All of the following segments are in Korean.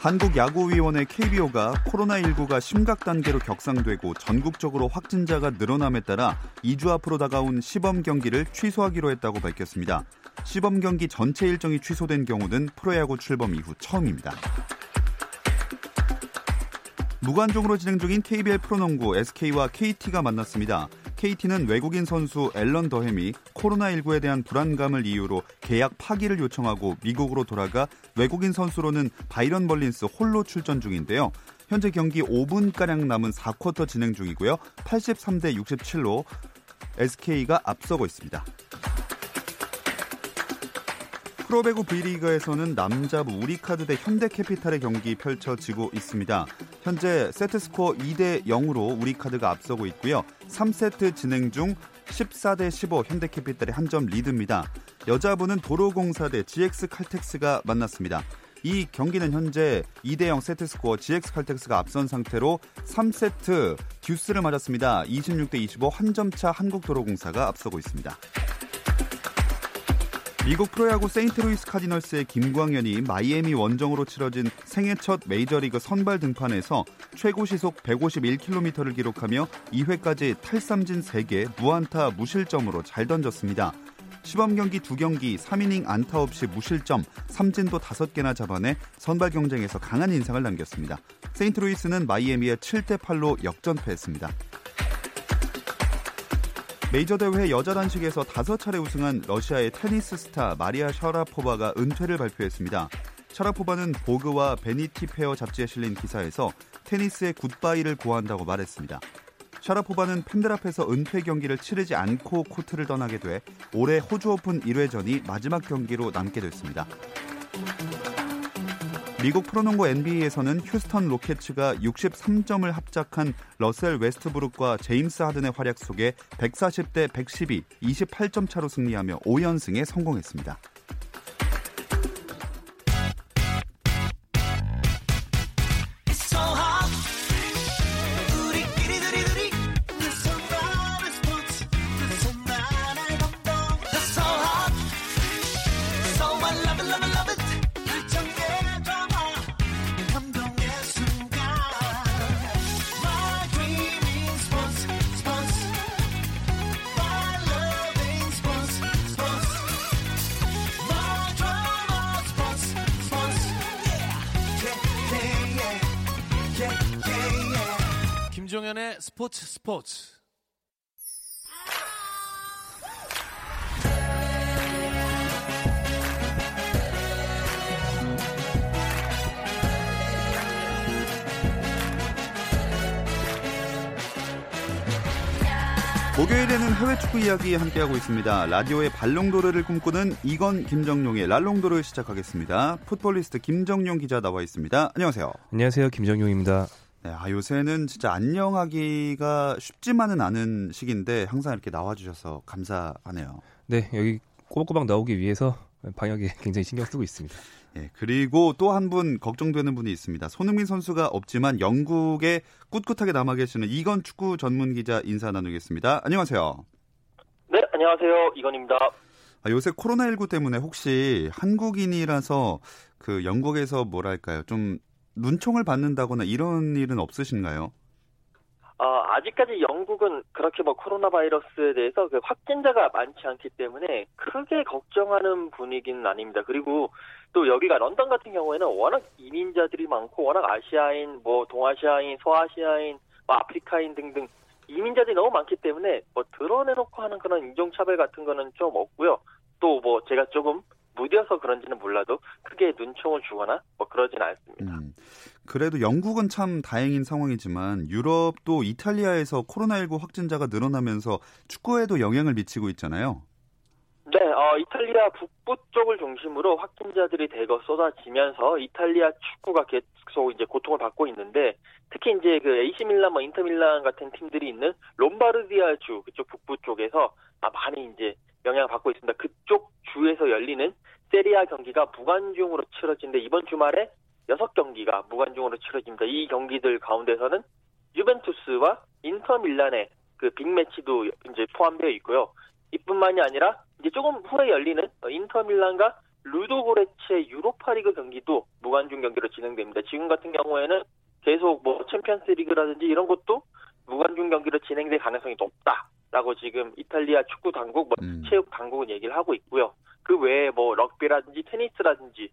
한국야구위원회 KBO가 코로나19가 심각 단계로 격상되고 전국적으로 확진자가 늘어남에 따라 2주 앞으로 다가온 시범 경기를 취소하기로 했다고 밝혔습니다. 시범 경기 전체 일정이 취소된 경우는 프로야구 출범 이후 처음입니다. 무관중으로 진행 중인 KBL 프로농구 SK와 KT가 만났습니다. KT는 외국인 선수 앨런 더햄이 코로나19에 대한 불안감을 이유로 계약 파기를 요청하고 미국으로 돌아가 외국인 선수로는 바이런 벌린스 홀로 출전 중인데요. 현재 경기 5분가량 남은 4쿼터 진행 중이고요. 83대 67로 SK가 앞서고 있습니다. 프로배구 V리그에서는 남자부 우리카드 대 현대캐피탈의 경기 펼쳐지고 있습니다. 현재 세트스코어 2대 0으로 우리카드가 앞서고 있고요. 3세트 진행 중 14대 15 현대캐피탈의 한 점 리드입니다. 여자부는 도로공사 대 GX칼텍스가 만났습니다. 이 경기는 현재 2대 0 세트스코어 GX칼텍스가 앞선 상태로 3세트 듀스를 맞았습니다. 26대 25 한 점차 한국도로공사가 앞서고 있습니다. 미국 프로야구 세인트루이스 카디널스의 김광현이 마이애미 원정으로 치러진 생애 첫 메이저리그 선발 등판에서 최고 시속 151km를 기록하며 2회까지 탈삼진 3개, 무안타 무실점으로 잘 던졌습니다. 시범 경기 2경기 3이닝 안타 없이 무실점, 삼진도 5개나 잡아내 선발 경쟁에서 강한 인상을 남겼습니다. 세인트루이스는 마이애미에 7대8로 역전패했습니다. 메이저 대회 여자 단식에서 5차례 우승한 러시아의 테니스 스타 마리아 샤라포바가 은퇴를 발표했습니다. 샤라포바는 보그와 베니티 페어 잡지에 실린 기사에서 테니스의 굿바이를 고한다고 말했습니다. 샤라포바는 팬들 앞에서 은퇴 경기를 치르지 않고 코트를 떠나게 돼 올해 호주 오픈 1회전이 마지막 경기로 남게 됐습니다. 미국 프로농구 NBA에서는 휴스턴 로켓츠가 63점을 합작한 러셀 웨스트브룩과 제임스 하든의 활약 속에 140대 112, 28점 차로 승리하며 5연승에 성공했습니다. 스포츠. 목요일에는 해외 축구 이야기 함께하고 있습니다. 라디오의 발롱도르를 꿈꾸는 이건 김정용의 랄롱도르 시작하겠습니다. 풋볼리스트 김정용 기자 나와 있습니다. 안녕하세요. 안녕하세요. 김정용입니다. 네, 요새는 진짜 안녕하기가 쉽지만은 않은 시기인데 항상 이렇게 나와주셔서 감사하네요. 네, 여기 꼬박꼬박 나오기 위해서 방역에 굉장히 신경 쓰고 있습니다. 네, 그리고 또 한 분 걱정되는 분이 있습니다. 손흥민 선수가 없지만 영국에 꿋꿋하게 남아계시는 이건 축구 전문 기자 인사 나누겠습니다. 안녕하세요. 네, 안녕하세요. 이건입니다. 요새 코로나19 때문에 혹시 한국인이라서 그 영국에서 뭐랄까요, 좀 눈총을 받는다거나 이런 일은 없으신가요? 아직까지 영국은 그렇게 뭐 코로나 바이러스에 대해서 그 확진자가 많지 않기 때문에 크게 걱정하는 분위기는 아닙니다. 그리고 또 여기가 런던 같은 경우에는 워낙 이민자들이 많고 워낙 아시아인, 뭐 동아시아인, 서아시아인, 뭐 아프리카인 등등 이민자들이 너무 많기 때문에 뭐 드러내놓고 하는 그런 인종차별 같은 거는 좀 없고요. 또 뭐 제가 조금 무뎌서 그런지는 몰라도 크게 눈총을 주거나 뭐 그러진 않습니다. 그래도 영국은 참 다행인 상황이지만 유럽도 이탈리아에서 코로나19 확진자가 늘어나면서 축구에도 영향을 미치고 있잖아요. 네, 이탈리아 북부 쪽을 중심으로 확진자들이 대거 쏟아지면서 이탈리아 축구가 계속 이제 고통을 받고 있는데, 특히 이제 그 AC밀란, 인터밀란 같은 팀들이 있는 롬바르디아 주 그쪽 북부 쪽에서 많이 이제 영향을 받고 있습니다. 그쪽 주에서 열리는 세리에아 경기가 무관중으로 치러지는데, 이번 주말에 6경기가 무관중으로 치러집니다. 이 경기들 가운데서는 유벤투스와 인터밀란의 그 빅매치도 이제 포함되어 있고요. 이뿐만이 아니라 이제 조금 후에 열리는 인터밀란과 루도고레체 유로파리그 경기도 무관중 경기로 진행됩니다. 지금 같은 경우에는 계속 챔피언스 리그라든지 이런 것도 무관중 경기로 진행될 가능성이 높다라고 지금 이탈리아 축구 당국, 체육 당국은 얘기를 하고 있고요. 그 외에 럭비라든지 테니스라든지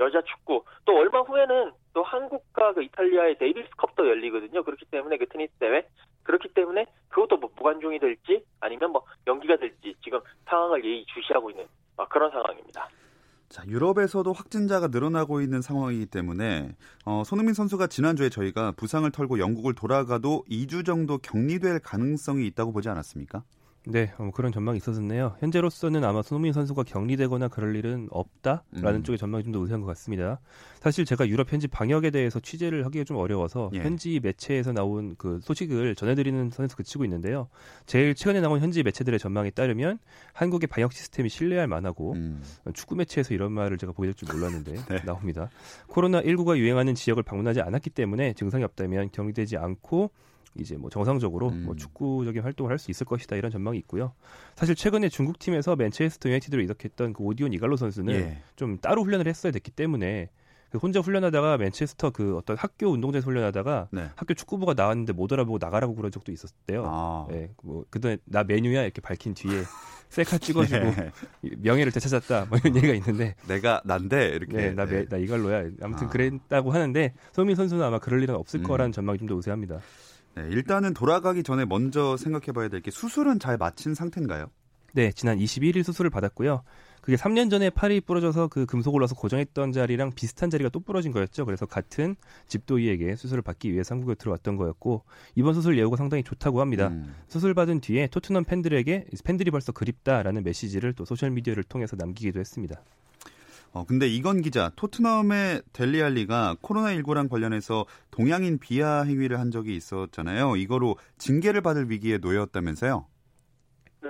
여자 축구, 또 얼마 후에는 또 한국과 그 이탈리아의 데이비스컵도 열리거든요. 그렇기 때문에 그 테니스 대회, 그렇기 때문에 그것도 무관중이 될지 아니면 연기가 될지 지금 상황을 예의주시하고 있는 그런 상황입니다. 자, 유럽에서도 확진자가 늘어나고 있는 상황이기 때문에 손흥민 선수가 지난주에 저희가 부상을 털고 영국을 돌아가도 2주 정도 격리될 가능성이 있다고 보지 않았습니까? 네, 그런 전망이 있었었네요. 현재로서는 아마 손흥민 선수가 격리되거나 그럴 일은 없다라는 쪽의 전망이 좀 더 우세한 것 같습니다. 사실 제가 유럽 현지 방역에 대해서 취재를 하기가 좀 어려워서 현지 매체에서 나온 그 소식을 전해드리는 선에서 그치고 있는데요. 제일 최근에 나온 현지 매체들의 전망에 따르면 한국의 방역 시스템이 신뢰할 만하고 축구 매체에서 이런 말을 제가 보게 될 줄 몰랐는데 네. 나옵니다. 코로나19가 유행하는 지역을 방문하지 않았기 때문에 증상이 없다면 격리되지 않고 이제 정상적으로 축구적인 활동을 할 수 있을 것이다, 이런 전망이 있고요. 사실 최근에 중국 팀에서 맨체스터 유나이티드로 이적했던 그 오디온 이갈로 선수는 좀 따로 훈련을 했어야 됐기 때문에 혼자 훈련하다가 맨체스터 그 어떤 학교 운동장에서 훈련하다가 학교 축구부가 나왔는데 못 알아보고 나가라고 그런 적도 있었대요. 네, 그동안 나 메뉴야 이렇게 밝힌 뒤에 셀카 찍어주고 명예를 되찾았다 이런 얘기가 있는데 내가 난데 이렇게 네, 나 이갈로야 아무튼 그랬다고 하는데 손흥민 선수는 아마 그럴 일은 없을 거라는 전망이 좀 더 우세합니다. 네, 일단은 돌아가기 전에 먼저 생각해봐야 될 게 수술은 잘 마친 상태인가요? 네, 지난 21일 수술을 받았고요. 그게 3년 전에 팔이 부러져서 그 금속 올라서 고정했던 자리랑 비슷한 자리가 또 부러진 거였죠. 그래서 같은 집도의에게 수술을 받기 위해 한국에 들어왔던 거였고, 이번 수술 예후가 상당히 좋다고 합니다. 수술 받은 뒤에 토트넘 팬들에게 팬들이 벌써 그립다라는 메시지를 또 소셜미디어를 통해서 남기기도 했습니다. 근데 이건 기자, 토트넘의 델리 알리가 코로나19랑 관련해서 동양인 비하 행위를 한 적이 있었잖아요. 이거로 징계를 받을 위기에 놓였다면서요? 네,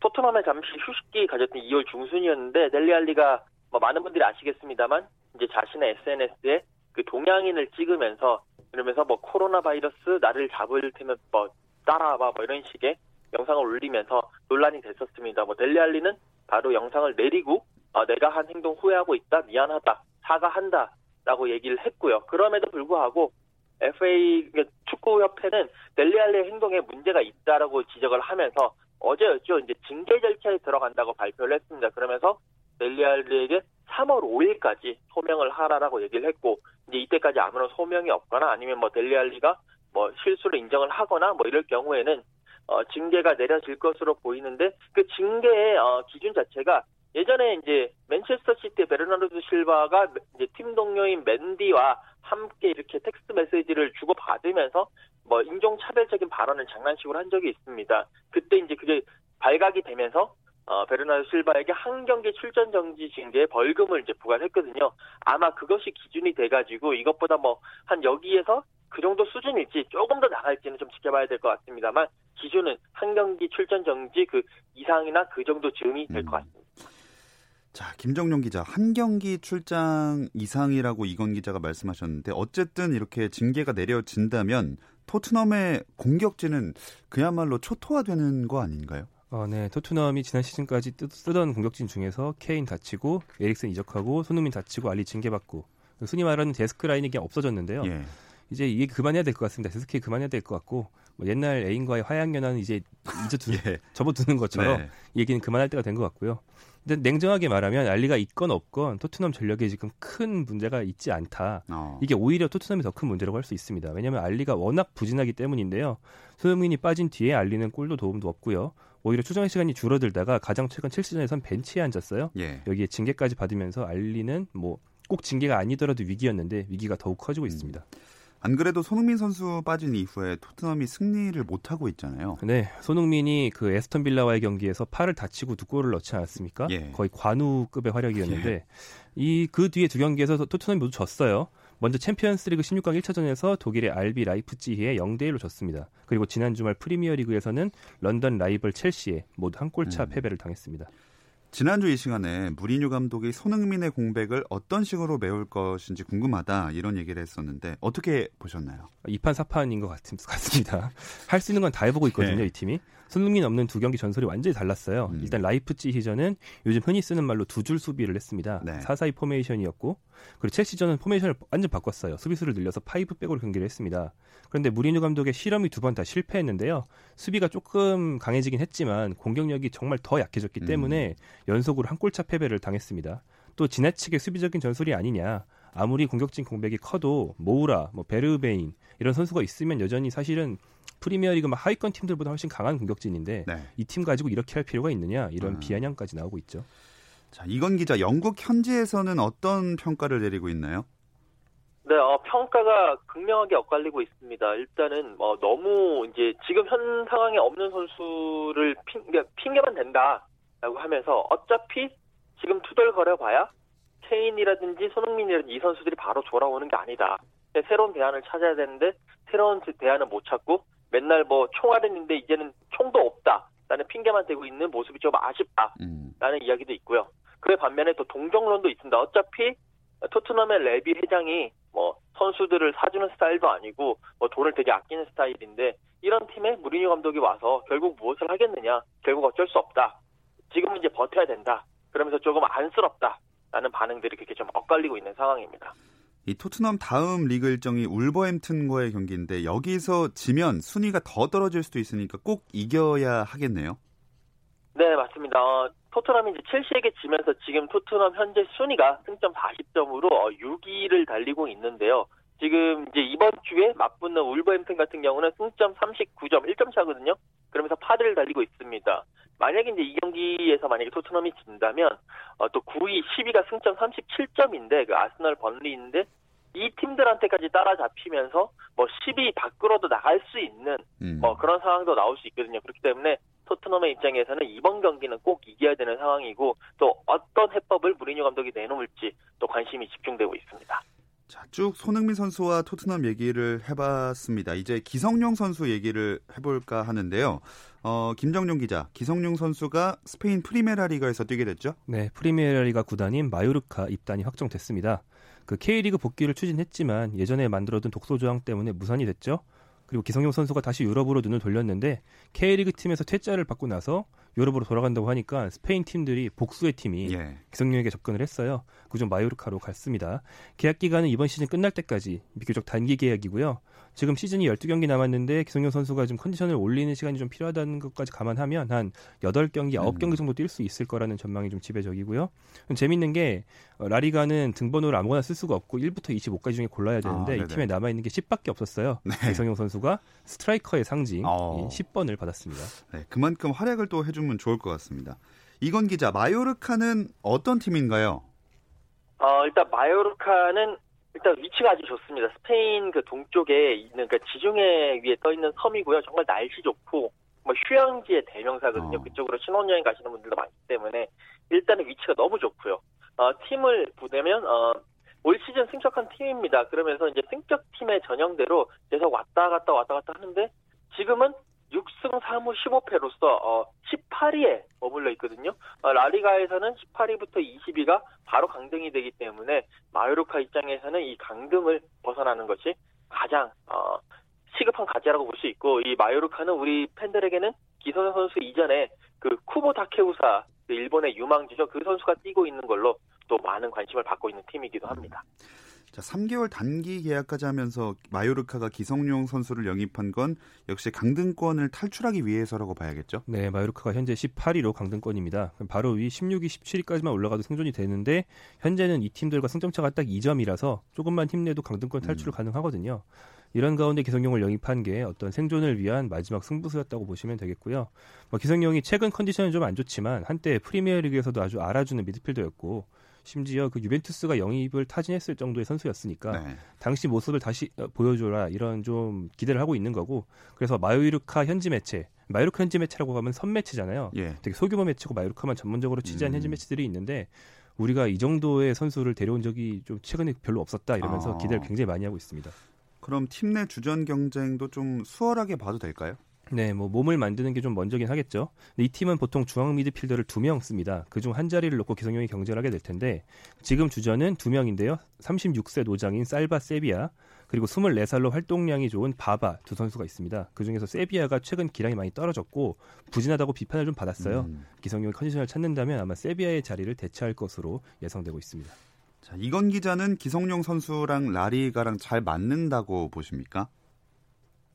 토트넘에 잠시 휴식기 가졌던 2월 중순이었는데, 델리 알리가 많은 분들이 아시겠습니다만, 이제 자신의 SNS에 그 동양인을 찍으면서, 그러면서 코로나 바이러스 나를 잡을 테면 따라와봐 이런 식의 영상을 올리면서 논란이 됐었습니다. 델리 알리는 바로 영상을 내리고, 내가 한 행동 후회하고 있다, 미안하다, 사과한다라고 얘기를 했고요. 그럼에도 불구하고 FA 축구협회는 델리 알리의 행동에 문제가 있다라고 지적을 하면서 어제였죠. 이제 징계 절차에 들어간다고 발표를 했습니다. 그러면서 델리 알리에게 3월 5일까지 소명을 하라라고 얘기를 했고, 이제 이때까지 아무런 소명이 없거나 아니면 델리 알리가 실수를 인정을 하거나 이럴 경우에는 징계가 내려질 것으로 보이는데, 그 징계의 기준 자체가 예전에 이제 맨체스터 시티의 베르나르도 실바가 이제 팀 동료인 맨디와 함께 이렇게 텍스트 메시지를 주고 받으면서 인종차별적인 발언을 장난식으로 한 적이 있습니다. 그때 이제 그게 발각이 되면서 베르나르도 실바에게 한 경기 출전 정지 징계에 벌금을 이제 부과했거든요. 아마 그것이 기준이 돼가지고 이것보다 한 여기에서 그 정도 수준일지 조금 더 나갈지는 좀 지켜봐야 될 것 같습니다만, 기준은 한 경기 출전 정지 그 이상이나 그 정도 즈음이 될 것 같습니다. 자, 김정용 기자, 한 경기 출장 이상이라고 이건 기자가 말씀하셨는데, 어쨌든 이렇게 징계가 내려진다면 토트넘의 공격진은 그야말로 초토화되는 거 아닌가요? 네, 토트넘이 지난 시즌까지 쓰던 공격진 중에서 케인 다치고 에릭슨 이적하고 손흥민 다치고 알리 징계받고, 순위 말하는 데스크 라인이 그냥 없어졌는데요. 이제 이게 그만해야 될 것 같습니다. 데스크 그만해야 될 것 같고, 옛날 애인과의 화양연화는 이제 접어두는 것처럼 네. 얘기는 그만할 때가 된 것 같고요. 근데 냉정하게 말하면 알리가 있건 없건 토트넘 전력에 지금 큰 문제가 있지 않다. 이게 오히려 토트넘이 더 큰 문제라고 할 수 있습니다. 왜냐하면 알리가 워낙 부진하기 때문인데요. 손흥민이 빠진 뒤에 알리는 골도 도움도 없고요. 오히려 출장 시간이 줄어들다가 가장 최근 7시즌에선 벤치에 앉았어요. 여기에 징계까지 받으면서 알리는 꼭 징계가 아니더라도 위기였는데 위기가 더욱 커지고 있습니다. 안 그래도 손흥민 선수 빠진 이후에 토트넘이 승리를 못하고 있잖아요. 네. 손흥민이 그 에스턴 빌라와의 경기에서 팔을 다치고 두 골을 넣지 않았습니까? 예. 거의 관우급의 활약이었는데 예. 그 뒤에 두 경기에서 토트넘이 모두 졌어요. 먼저 챔피언스 리그 16강 1차전에서 독일의 RB 라이프치히에 0-1로 졌습니다. 그리고 지난 주말 프리미어리그에서는 런던 라이벌 첼시에 모두 한 골차 패배를 당했습니다. 지난주 이 시간에 무리뉴 감독이 손흥민의 공백을 어떤 식으로 메울 것인지 궁금하다 이런 얘기를 했었는데 어떻게 보셨나요? 2판 4판인 것 같습니다. 할 수 있는 건 다 해보고 있거든요. 네. 이 팀이. 손흥민 없는 두 경기 전설이 완전히 달랐어요. 일단 라이프치히전은 요즘 흔히 쓰는 말로 두 줄 수비를 했습니다. 네. 4-4-2 포메이션이었고 그리고 첼시전은 포메이션을 완전 바꿨어요. 수비수를 늘려서 5백으로 경기를 했습니다. 그런데 무리뉴 감독의 실험이 두 번 다 실패했는데요. 수비가 조금 강해지긴 했지만 공격력이 정말 더 약해졌기 때문에 연속으로 한 골차 패배를 당했습니다. 또 지나치게 수비적인 전술이 아니냐. 아무리 공격진 공백이 커도 모우라, 베르베인 이런 선수가 있으면 여전히 사실은 프리미어리그 하위권 팀들보다 훨씬 강한 공격진인데 네. 이 팀 가지고 이렇게 할 필요가 있느냐 이런 비아냥까지 나오고 있죠. 자, 이건 기자, 영국 현지에서는 어떤 평가를 내리고 있나요? 네, 평가가 극명하게 엇갈리고 있습니다. 일단은 너무 이제 지금 현 상황에 없는 선수를 핑계만 댄다. 라고 하면서 어차피 지금 투덜거려봐야 케인이라든지 손흥민이라든지 이 선수들이 바로 돌아오는 게 아니다. 새로운 대안을 찾아야 되는데 새로운 대안을 못 찾고 맨날 총알은 있는데 이제는 총도 없다. 라는 핑계만 대고 있는 모습이 좀 아쉽다. 라는 이야기도 있고요. 그에 반면에 또 동정론도 있습니다. 어차피 토트넘의 레비 회장이 선수들을 사주는 스타일도 아니고 돈을 되게 아끼는 스타일인데 이런 팀에 무리뉴 감독이 와서 결국 무엇을 하겠느냐. 결국 어쩔 수 없다. 지금은 이제 버텨야 된다. 그러면서 조금 안쓰럽다라는 반응들이 그렇게 좀 엇갈리고 있는 상황입니다. 이 토트넘 다음 리그 일정이 울버햄튼과의 경기인데 여기서 지면 순위가 더 떨어질 수도 있으니까 꼭 이겨야 하겠네요. 네, 맞습니다. 토트넘이 이제 첼시에게 지면서 지금 토트넘 현재 순위가 승점 40점으로 6위를 달리고 있는데요. 지금 이제 이번 주에 맞붙는 울버햄튼 같은 경우는 승점 39점, 1점 차거든요. 그러면서 8위를 달리고 있습니다. 만약에 이제 이 경기에서 만약에 토트넘이 진다면 또 9위, 10위가 승점 37점인데 그 아스널, 번리인데 이 팀들한테까지 따라잡히면서 10위 밖으로도 나갈 수 있는 그런 상황도 나올 수 있거든요. 그렇기 때문에 토트넘의 입장에서는 이번 경기는 꼭 이겨야 되는 상황이고 또 어떤 해법을 무리뉴 감독이 내놓을지 또 관심이 집중되고 있습니다. 자, 쭉 손흥민 선수와 토트넘 얘기를 해봤습니다. 이제 기성용 선수 얘기를 해볼까 하는데요. 김정용 기자, 기성용 선수가 스페인 프리메라리가에서 뛰게 됐죠? 네, 프리메라리가 구단인 마요르카 입단이 확정됐습니다. 그 K리그 복귀를 추진했지만 예전에 만들어둔 독소 조항 때문에 무산이 됐죠. 그리고 기성용 선수가 다시 유럽으로 눈을 돌렸는데 K리그 팀에서 퇴짜를 받고 나서 유럽으로 돌아간다고 하니까 스페인 팀들이 복수의 팀이 예. 기성용에게 접근을 했어요. 그중 마요르카로 갔습니다. 계약 기간은 이번 시즌 끝날 때까지 비교적 단기 계약이고요. 지금 시즌이 12경기 남았는데 기성용 선수가 좀 컨디션을 올리는 시간이 좀 필요하다는 것까지 감안하면 한 8경기, 9경기 정도 뛸 수 있을 거라는 전망이 좀 지배적이고요. 재밌는 게 라리가는 등번호를 아무거나 쓸 수가 없고 1부터 25까지 중에 골라야 되는데 이 팀에 남아있는 게 10밖에 없었어요. 네. 기성용 선수가 스트라이커의 상징 10번을 받았습니다. 네, 그만큼 활약을 또 해준 좋을 것 같습니다. 이건 기자, 마요르카는 어떤 팀인가요? 일단 마요르카는 일단 위치가 아주 좋습니다. 스페인 그 동쪽에 있는 그 지중해 위에 떠 있는 섬이고요. 정말 날씨 좋고 휴양지의 대명사거든요. 그쪽으로 신혼여행 가시는 분들도 많기 때문에 일단은 위치가 너무 좋고요. 팀을 보내면 올 시즌 승격한 팀입니다. 그러면서 이제 승격팀의 전형대로 계속 왔다 갔다 하는데 지금은 6승 3무 15패로서 18위에 머물러 있거든요. 라리가에서는 18위부터 20위가 바로 강등이 되기 때문에 마요르카 입장에서는 이 강등을 벗어나는 것이 가장 시급한 과제라고 볼 수 있고 이 마요르카는 우리 팬들에게는 기성용 선수 이전에 그 쿠보 다케우사 일본의 유망주죠. 그 선수가 뛰고 있는 걸로 또 많은 관심을 받고 있는 팀이기도 합니다. 자, 3개월 단기 계약까지 하면서 마요르카가 기성용 선수를 영입한 건 역시 강등권을 탈출하기 위해서라고 봐야겠죠? 네, 마요르카가 현재 18위로 강등권입니다. 바로 위 16위, 17위까지만 올라가도 생존이 되는데 현재는 이 팀들과 승점차가 딱 2점이라서 조금만 힘내도 강등권 탈출을 가능하거든요. 이런 가운데 기성용을 영입한 게 어떤 생존을 위한 마지막 승부수였다고 보시면 되겠고요. 기성용이 최근 컨디션은 좀 안 좋지만 한때 프리미어리그에서도 아주 알아주는 미드필더였고 심지어 그 유벤투스가 영입을 타진했을 정도의 선수였으니까 네. 당시 모습을 다시 보여줘라 이런 좀 기대를 하고 있는 거고, 그래서 마요르카 현지 매체, 마요르카 현지 매체라고 하면 선 매체잖아요. 예. 되게 소규모 매체고 마요르카만 전문적으로 취재한 현지 매체들이 있는데 우리가 이 정도의 선수를 데려온 적이 좀 최근에 별로 없었다 이러면서 기대를 굉장히 많이 하고 있습니다. 그럼 팀 내 주전 경쟁도 좀 수월하게 봐도 될까요? 네, 뭐 몸을 만드는 게 좀 먼저긴 하겠죠. 근데 이 팀은 보통 중앙 미드필더를 2명 씁니다. 그중 한 자리를 놓고 기성용이 경쟁을 하게 될 텐데 지금 주전은 2명인데요. 36세 노장인 살바 세비야, 그리고 24살로 활동량이 좋은 바바 두 선수가 있습니다. 그중에서 세비야가 최근 기량이 많이 떨어졌고 부진하다고 비판을 좀 받았어요. 기성용이 컨디션을 찾는다면 아마 세비야의 자리를 대체할 것으로 예상되고 있습니다. 자, 이건 기자는 기성용 선수랑 라리가랑 잘 맞는다고 보십니까?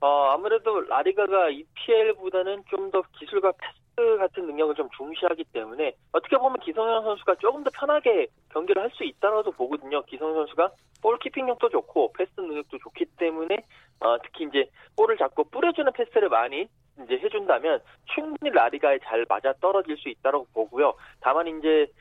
아무래도 라리가가 EPL보다는 좀 더 기술과 패스 같은 능력을 좀 중시하기 때문에 어떻게 보면 기성용 선수가 조금 더 편하게 경기를 할 수 있다라고 보거든요. 기성용 선수가 볼 키핑력도 좋고 패스 능력도 좋기 때문에 특히 이제 볼을 잡고 뿌려주는 패스를 많이 이제 해준다면 충분히 라리가에 잘 맞아 떨어질 수 있다라고 보고요. 다만 이제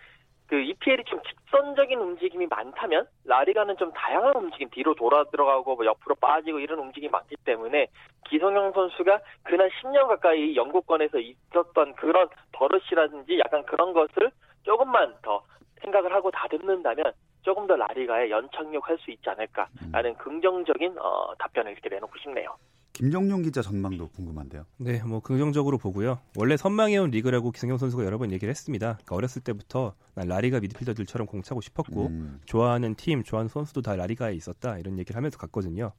그 EPL이 좀 직선적인 움직임이 많다면 라리가는 좀 다양한 움직임, 뒤로 돌아 들어가고 뭐 옆으로 빠지고 이런 움직임이 많기 때문에 기성용 선수가 그날 10년 가까이 영국권에서 있었던 그런 버릇이라든지 약간 그런 것을 조금만 더 생각을 하고 다듬는다면 조금 더 라리가에 연착륙할 수 있지 않을까라는 긍정적인 답변을 이렇게 내놓고 싶네요. 김정용 기자 전망도 궁금한데요. 네, 뭐 긍정적으로 보고요. 원래 선망해온 리그라고 기성용 선수가 여러 번 얘기를 했습니다. 그러니까 어렸을 때부터 난 라리가 미드필더들처럼 공차고 싶었고 좋아하는 팀, 좋아하는 선수도 다 라리가에 있었다 이런 얘기를 하면서 갔거든요.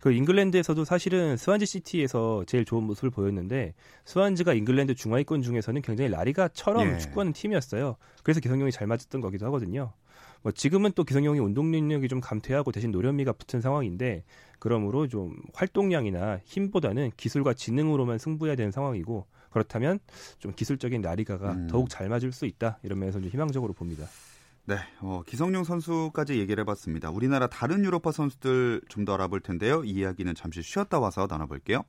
그 잉글랜드에서도 사실은 스완지 시티에서 제일 좋은 모습을 보였는데 스완지가 잉글랜드 중하위권 중에서는 굉장히 라리가처럼 예. 축구하는 팀이었어요. 그래서 기성용이 잘 맞았던 거기도 하거든요. 뭐 지금은 또 기성용이 운동 능력이 좀 감퇴하고 대신 노련미가 붙은 상황인데 그러므로 좀 활동량이나 힘보다는 기술과 지능으로만 승부해야 되는 상황이고, 그렇다면 좀 기술적인 라리가가 더욱 잘 맞을 수 있다 이런 면에서 좀 희망적으로 봅니다. 네, 기성용 선수까지 얘기를 해봤습니다. 우리나라 다른 유로파 선수들 좀 더 알아볼 텐데요. 이 이야기는 잠시 쉬었다 와서 나눠볼게요.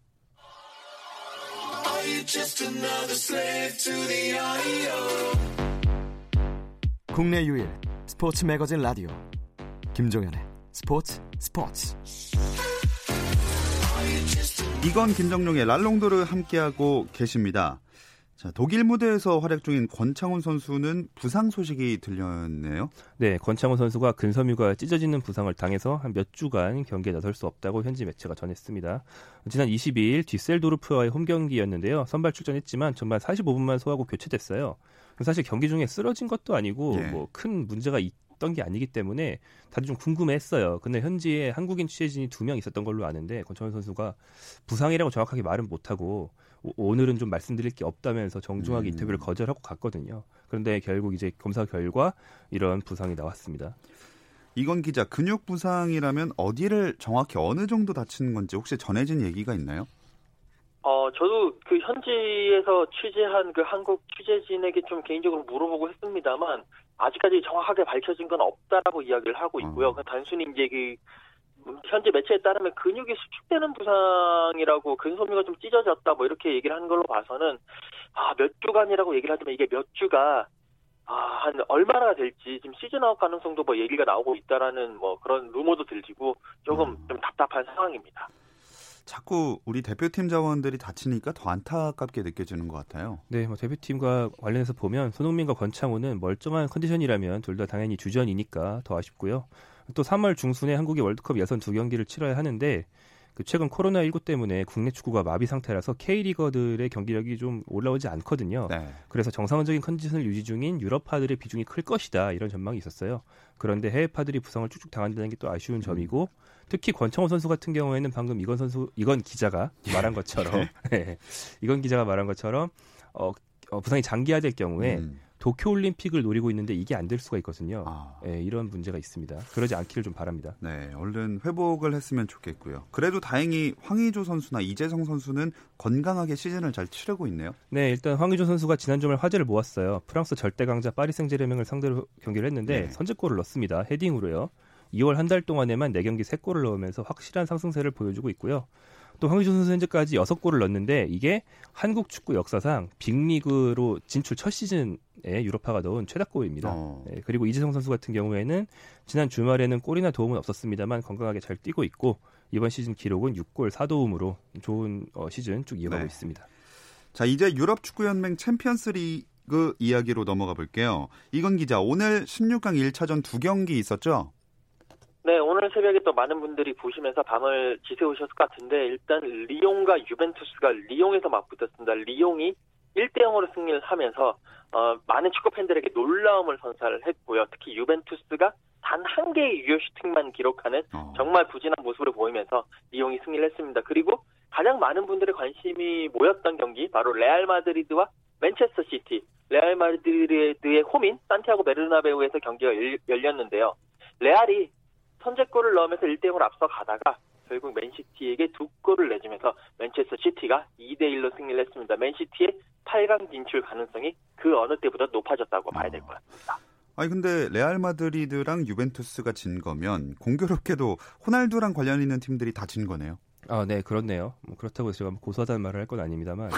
국내 유일 스포츠 매거진 라디오 김종현의 스포츠. 이건 김정용의 랄롱도르 함께하고 계십니다. 자, 독일 무대에서 활약 중인 권창훈 선수는 부상 소식이 들렸네요. 네, 권창훈 선수가 근섬유가 찢어지는 부상을 당해서 한 몇 주간 경기에 나설 수 없다고 현지 매체가 전했습니다. 지난 22일 뒤셀도르프와의 홈경기였는데요. 선발 출전했지만 전반 45분만 소화하고 교체됐어요. 사실 경기 중에 쓰러진 것도 아니고 예. 뭐 큰 문제가 있던 게 아니기 때문에 다들 좀 궁금해했어요. 근데 현지에 한국인 취재진이 2명 있었던 걸로 아는데 권창훈 선수가 부상이라고 정확하게 말은 못하고 오늘은 좀 말씀드릴 게 없다면서 정중하게 인터뷰를 거절하고 갔거든요. 그런데 결국 이제 검사 결과 이런 부상이 나왔습니다. 이건 기자, 근육 부상이라면 어디를 정확히 어느 정도 다친 건지 혹시 전해진 얘기가 있나요? 저도 그 현지에서 취재한 그 한국 취재진에게 좀 개인적으로 물어보고 했습니다만 아직까지 정확하게 밝혀진 건 없다라고 이야기를 하고 있고요. 단순히 이제 그 현재 매체에 따르면 근육이 수축되는 부상이라고 근섬유가 좀 찢어졌다 뭐 이렇게 얘기를 한 걸로 봐서는 몇 주간이라고 얘기를 하지만 이게 몇 주가 한 얼마나 될지 지금 시즌아웃 가능성도 뭐 얘기가 나오고 있다라는 뭐 그런 루머도 들리고 조금 좀 답답한 상황입니다. 자꾸 우리 대표팀 자원들이 다치니까 더 안타깝게 느껴지는 것 같아요. 네, 뭐 대표팀과 관련해서 보면 손흥민과 권창훈은 멀쩡한 컨디션이라면 둘 다 당연히 주전이니까 더 아쉽고요. 또 3월 중순에 한국이 월드컵 예선 2경기를 치러야 하는데 그 최근 코로나19 때문에 국내 축구가 마비 상태라서 K리거들의 경기력이 좀 올라오지 않거든요. 네. 그래서 정상적인 컨디션을 유지 중인 유럽파들의 비중이 클 것이다 이런 전망이 있었어요. 그런데 해외파들이 부상을 쭉쭉 당한다는 게 또 아쉬운 점이고 특히 권창훈 선수 같은 경우에는 방금 이건 기자가 말한 것처럼 부상이 장기화될 경우에 도쿄올림픽을 노리고 있는데 이게 안 될 수가 있거든요. 네, 이런 문제가 있습니다. 그러지 않기를 좀 바랍니다. 네, 얼른 회복을 했으면 좋겠고요. 그래도 다행히 황의조 선수나 이재성 선수는 건강하게 시즌을 잘 치르고 있네요. 네, 일단 황의조 선수가 지난 주말 화제를 모았어요. 프랑스 절대강자 파리 생제르맹을 상대로 경기를 했는데 네. 선제골을 넣습니다. 헤딩으로요. 2월 한 달 동안에만 4경기 3골을 넣으면서 확실한 상승세를 보여주고 있고요. 또 황의조 선수 현재까지 6골을 넣었는데 이게 한국 축구 역사상 빅리그로 진출 첫 시즌에 유로파가 넣은 최다골입니다. 네, 그리고 이재성 선수 같은 경우에는 지난 주말에는 골이나 도움은 없었습니다만 건강하게 잘 뛰고 있고 이번 시즌 기록은 6골 4도움으로 좋은 시즌 쭉 이어가고 네. 있습니다. 자, 이제 유럽 축구연맹 챔피언스 리그 이야기로 넘어가 볼게요. 이건 기자, 오늘 16강 1차전 2경기 있었죠? 네, 오늘 새벽에 또 많은 분들이 보시면서 밤을 지새우셨을 것 같은데 일단 리옹과 유벤투스가 리옹에서 맞붙었습니다. 리옹이 1-0으로 승리를 하면서 많은 축구 팬들에게 놀라움을 선사를 했고요. 특히 유벤투스가 단 한 개의 유효슈팅만 기록하는 정말 부진한 모습을 보이면서 리옹이 승리를 했습니다. 그리고 가장 많은 분들의 관심이 모였던 경기 바로 레알 마드리드와 맨체스터 시티, 레알 마드리드의 홈인 산티아고 베르나베우에서 경기가 열렸는데요. 레알이 선제골을 넣으면서 1-0으로 앞서가다가 결국 맨시티에게 2골을 내주면서 맨체스터 시티가 2-1로 승리를 했습니다. 맨시티의 8강 진출 가능성이 그 어느 때보다 높아졌다고 봐야 될 것 같습니다. 아니 근데 레알 마드리드랑 유벤투스가 진 거면 공교롭게도 호날두랑 관련 있는 팀들이 다 진 거네요. 아, 네, 그렇네요. 그렇다고 제가 고소하다는 말을 할 건 아닙니다만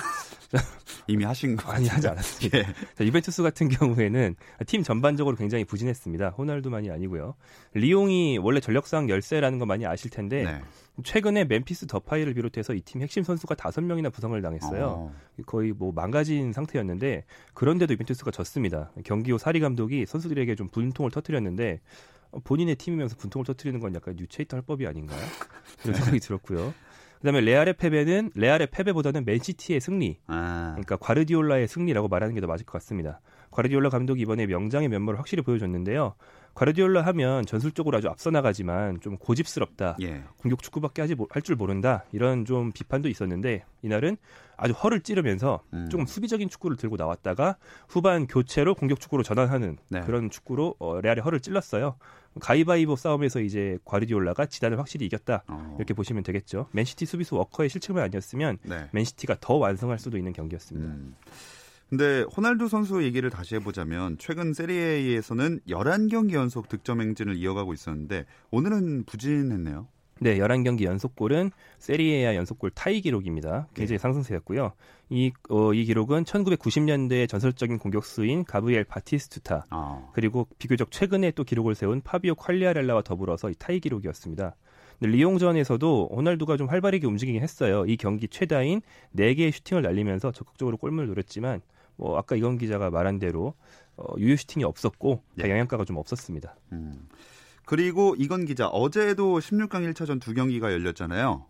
이미 하신 거 아니 하지 않았습니다. 예. 자, 유벤투스 같은 경우에는 팀 전반적으로 굉장히 부진했습니다. 호날두만이 아니고요. 리옹이 원래 전력상 열세라는 거 많이 아실 텐데 네. 최근에 멤피스 더파이를 비롯해서 이 팀 핵심 선수가 5명이나 부상을 당했어요. 거의 뭐 망가진 상태였는데 그런데도 유벤투스가 졌습니다. 경기 후 사리 감독이 선수들에게 좀 분통을 터뜨렸는데 본인의 팀이면서 분통을 터뜨리는 건 약간 뉴체이터 할법이 아닌가요? 이런 생각이 들었고요. 그다음에 레알의 패배보다는 맨시티의 승리, 그러니까 과르디올라의 승리라고 말하는 게 더 맞을 것 같습니다. 과르디올라 감독이 이번에 명장의 면모를 확실히 보여줬는데요. 과르디올라 하면 전술적으로 아주 앞서 나가지만 좀 고집스럽다, 예. 공격 축구밖에 할 줄 모른다 이런 좀 비판도 있었는데 이날은 아주 허를 찌르면서 조금 수비적인 축구를 들고 나왔다가 후반 교체로 공격 축구로 전환하는 네. 그런 축구로 레알의 허를 찔렀어요. 가위바위보 싸움에서 이제 과르디올라가 지단을 확실히 이겼다 이렇게 보시면 되겠죠. 맨시티 수비수 워커의 실책만 아니었으면 네. 맨시티가 더 완성할 수도 있는 경기였습니다. 근데 호날두 선수 얘기를 다시 해보자면 최근 세리에아에서는 11경기 연속 득점 행진을 이어가고 있었는데 오늘은 부진했네요. 네, 11경기 연속골은 세리에아 연속골 타이 기록입니다. 굉장히 상승세였고요. 이 기록은 1990년대의 전설적인 공격수인 가브리엘 바티스투타 그리고 비교적 최근에 또 기록을 세운 파비오 콸리아렐라와 더불어서 이 타이 기록이었습니다. 리옹전에서도 호날두가 좀 활발하게 움직이긴 했어요. 이 경기 최다인 4개의 슈팅을 날리면서 적극적으로 골문을 노렸지만 아까 이건 기자가 말한 대로 유효 슈팅이 없었고 다 영향가가 좀 없었습니다. 그리고 이건 기자, 어제도 16강 1차전 2경기가 열렸잖아요.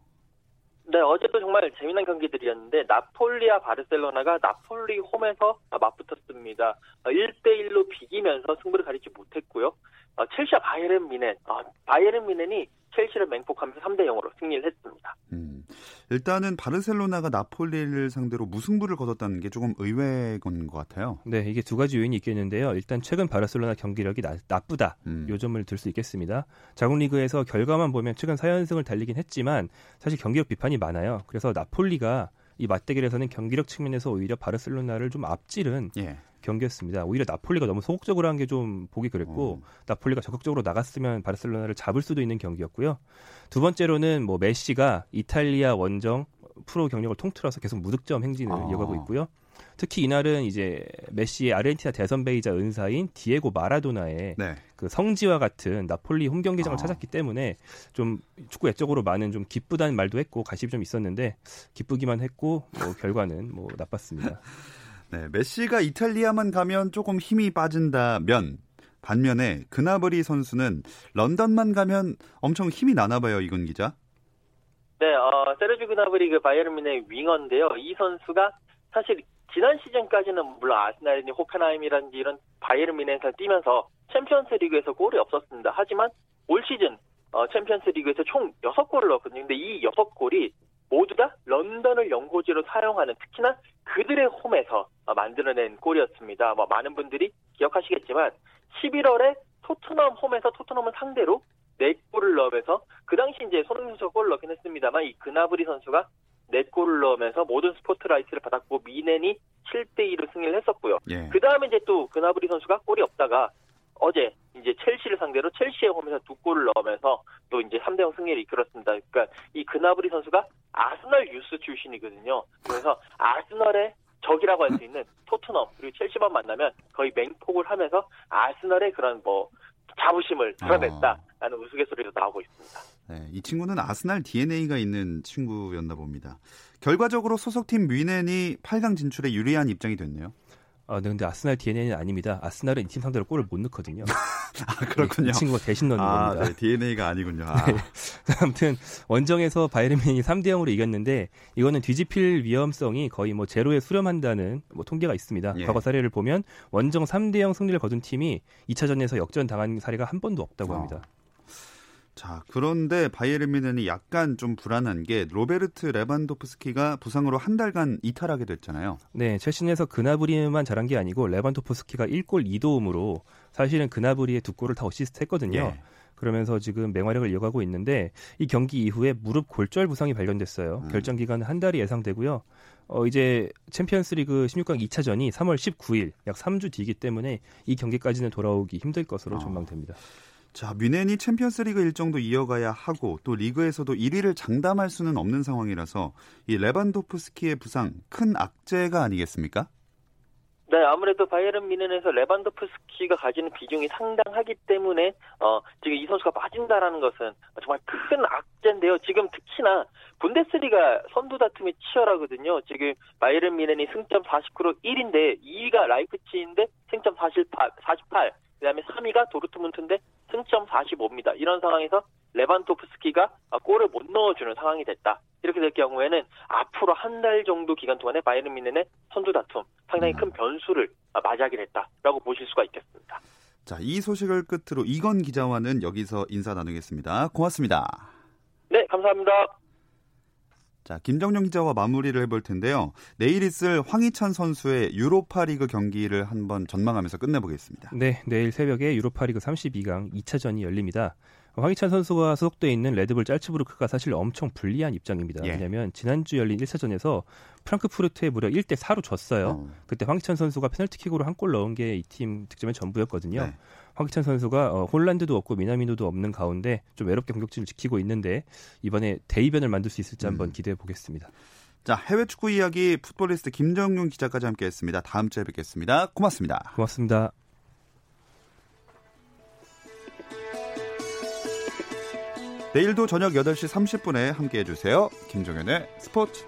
네, 어제도 정말 재미난 경기들이었는데 나폴리와 바르셀로나가 나폴리 홈에서 맞붙었습니다. 1-1로 비기면서 승부를 가리지 못했고요. 첼시와 바이에른 뮌헨이 첼시를 맹폭하면서 3-0으로 승리를 했습니다. 일단은 바르셀로나가 나폴리를 상대로 무승부를 거뒀다는 게 조금 의외인 것 같아요. 네, 이게 두 가지 요인이 있겠는데요. 일단 최근 바르셀로나 경기력이 나쁘다. 요 점을 들 수 있겠습니다. 자국리그에서 결과만 보면 최근 4연승을 달리긴 했지만 사실 경기력 비판이 많아요. 그래서 나폴리가 이 맞대결에서는 경기력 측면에서 오히려 바르셀로나를 좀 앞질은 경기였습니다. 오히려 나폴리가 너무 소극적으로 한 게 좀 보기 그랬고 나폴리가 적극적으로 나갔으면 바르셀로나를 잡을 수도 있는 경기였고요. 두 번째로는 메시가 이탈리아 원정 프로 경력을 통틀어서 계속 무득점 행진을 이어가고 있고요. 특히 이날은 이제 메시의 아르헨티나 대선배이자 은사인 디에고 마라도나의 그 성지와 같은 나폴리 홈 경기장을 찾았기 때문에 좀 축구 외적으로 많은 좀 기쁘다는 말도 했고 관심이 좀 있었는데 기쁘기만 했고 결과는 나빴습니다. 네, 메시가 이탈리아만 가면 조금 힘이 빠진다면 반면에 그나브리 선수는 런던만 가면 엄청 힘이 나나 봐요, 이건 기자. 네, 세르주 그나브리 바이에른 뮌헨의 윙어인데요. 이 선수가 사실 지난 시즌까지는 물론 아스널이니 호펜하임이라든지 이런 바이에른 뮌헨에서 뛰면서 챔피언스 리그에서 골이 없었습니다. 하지만 올 시즌 챔피언스 리그에서 총 6골을 넣었거든요. 근데 이 6골이 모두 다 런던을 연고지로 사용하는 특히나 그들의 홈에서 만들어낸 골이었습니다. 많은 분들이 기억하시겠지만 11월에 토트넘 홈에서 토트넘을 상대로 4골을 넣으면서 그 당시 이제 손흥민 선수가 골을 넣긴 했습니다만 이 그나브리 선수가 4골을 넣으면서 모든 스포트라이트를 받았고 미넨이 7-2로 승리를 했었고요. 그 다음에 이제 또 그나브리 선수가 골이 없다가 어제 이제 첼시를 상대로 첼시의 홈에서 2골을 넣으면서 또 이제 3-0 승리를 이끌었습니다. 그러니까 이 그나브리 선수가 아스널 유스 출신이거든요. 그래서 아스널의 적이라고 할 수 있는 토트넘 그리고 첼시만 만나면 거의 맹폭을 하면서 아스널의 그런 뭐 자부심을 드러냈다라는 우스갯소리도 나오고 있습니다. 네, 이 친구는 아스날 DNA가 있는 친구였나 봅니다. 결과적으로 소속팀 뮌헨이 8강 진출에 유리한 입장이 됐네요. 아, 네, 근데 아스날 DNA는 아닙니다. 아스날은 이 팀 상대로 골을 못 넣거든요. 아, 그렇군요. 네, 이 친구가 대신 넣는 겁니다. 네, DNA가 아니군요. 아. 네, 아무튼 원정에서 바이에른 뮌헨이 3-0으로 이겼는데 이거는 뒤집힐 위험성이 거의 뭐 제로에 수렴한다는 뭐 통계가 있습니다. 예. 과거 사례를 보면 원정 3-0 승리를 거둔 팀이 2차전에서 역전당한 사례가 한 번도 없다고 합니다. 자, 그런데 바이에른 뮌헨이 약간 좀 불안한 게 로베르트 레반도프스키가 부상으로 한 달간 이탈하게 됐잖아요. 네, 첼시에서 그나브리만 잘한 게 아니고 레반도프스키가 1골 2도움으로 사실은 그나브리의 2골을 다 어시스트했거든요. 예. 그러면서 지금 맹활약을 이어가고 있는데 이 경기 이후에 무릎 골절 부상이 발견됐어요. 결정 기간은 한 달이 예상되고요. 이제 챔피언스 리그 16강 2차전이 3월 19일 약 3주 뒤이기 때문에 이 경기까지는 돌아오기 힘들 것으로 전망됩니다. 자, 뮌헨이 챔피언스 리그 일정도 이어가야 하고 또 리그에서도 1위를 장담할 수는 없는 상황이라서 이 레반도프스키의 부상 큰 악재가 아니겠습니까? 네, 아무래도 바이에른 뮌헨에서 레반도프스키가 가지는 비중이 상당하기 때문에 지금 이 선수가 빠진다라는 것은 정말 큰 악재인데요. 지금 특히나 분데스리가 선두 다툼이 치열하거든요. 지금 바이에른 뮌헨이 승점 49로 1위인데 2위가 라이프치히인데 승점 48, 그다음에 3위가 도르트문트인데 승점 45입니다. 이런 상황에서 레반도프스키가 골을 못 넣어주는 상황이 됐다. 이렇게 될 경우에는 앞으로 한 달 정도 기간 동안에 바이에른 뮌헨의 선두 다툼 상당히 큰 변수를 맞이하게 됐다라고 보실 수가 있겠습니다. 자, 이 소식을 끝으로 이건 기자와는 여기서 인사 나누겠습니다. 고맙습니다. 네, 감사합니다. 자, 김정용 기자와 마무리를 해볼 텐데요. 내일 있을 황희찬 선수의 유로파리그 경기를 한번 전망하면서 끝내보겠습니다. 네, 내일 새벽에 유로파리그 32강 2차전이 열립니다. 황희찬 선수가 소속돼 있는 레드불 짤츠부르크가 사실 엄청 불리한 입장입니다. 예. 왜냐하면 지난주 열린 1차전에서 프랑크푸르트에 무려 1-4로 졌어요. 그때 황희찬 선수가 페널티킥으로 한 골 넣은 게 이 팀 득점의 전부였거든요. 네. 황희찬 선수가 홀란드도 없고 미나미노도 없는 가운데 좀 외롭게 공격진을 지키고 있는데 이번에 대이변을 만들 수 있을지 한번 기대해 보겠습니다. 자, 해외 축구 이야기 풋볼리스트 김정용 기자까지 함께했습니다. 다음 주에 뵙겠습니다. 고맙습니다. 고맙습니다. 내일도 저녁 8시 30분에 함께해 주세요. 김종현의 스포츠.